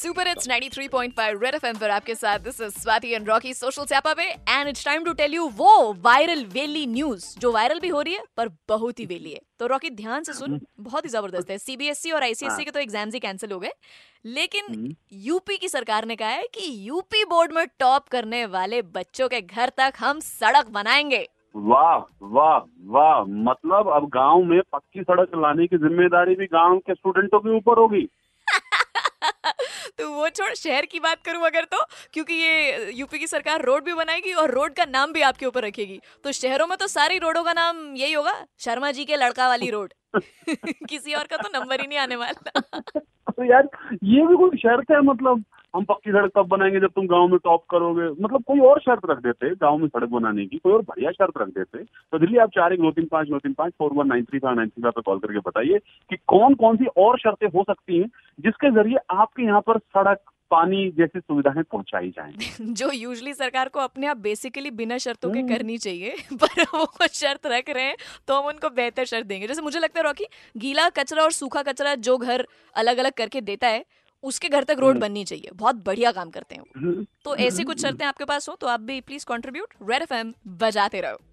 Super hits 93.5 red FM पर आपके साथ this is Swati and Rocky social स्यापा पे and it's time to tell you वो वायरल वेली न्यूज जो वायरल भी हो रही है पर बहुत ही वेली है। तो रॉकी ध्यान से सुन, बहुत ही जबरदस्त है। सीबीएसई और आईसीएसई के तो एग्जाम्स ही कैंसिल हो गए, लेकिन यूपी की सरकार ने कहा है कि यूपी बोर्ड में टॉप करने वाले बच्चों के घर तक हम सड़क बनाएंगे। वाह वाह वाह, मतलब अब गांव में पक्की सड़क लाने की जिम्मेदारी भी गांव के स्टूडेंटों के ऊपर होगी। तो वो छोड़, शहर की बात करूं अगर तो, क्योंकि ये यूपी की सरकार रोड भी बनाएगी और रोड का नाम भी आपके ऊपर रखेगी, तो शहरों में तो सारी रोडों का नाम यही होगा, शर्मा जी के लड़का वाली रोड। किसी और का तो नंबर ही नहीं आने वाला। तो यार ये भी कोई शर्त है, मतलब हम पक्की सड़क तब बनाएंगे जब तुम गांव में टॉप करोगे। मतलब कोई और शर्त रख देते गांव में सड़क बनाने की, कोई और बढ़िया शर्त रख देते। तो दिल्ली आप 41935935 41935935 पर कॉल करके बताइए कि कौन कौन सी और शर्तें हो सकती हैं जिसके जरिए आपके यहाँ पर सड़क, पानी जैसी सुविधाएं पहुंचाई जाएं। जो यूजुअली सरकार को अपने आप बेसिकली बिना शर्तों के करनी चाहिए, पर वो शर्त रख रहे हैं तो हम उनको बेहतर शर्त देंगे। जैसे मुझे लगता है रॉकी, गीला कचरा और सूखा कचरा जो घर अलग अलग करके देता है उसके घर तक रोड बननी चाहिए। बहुत बढ़िया काम करते हैं वो। तो ऐसी कुछ शर्तें आपके पास हो तो आप भी प्लीज कॉन्ट्रीब्यूट। रेड एफएम बजाते रहो।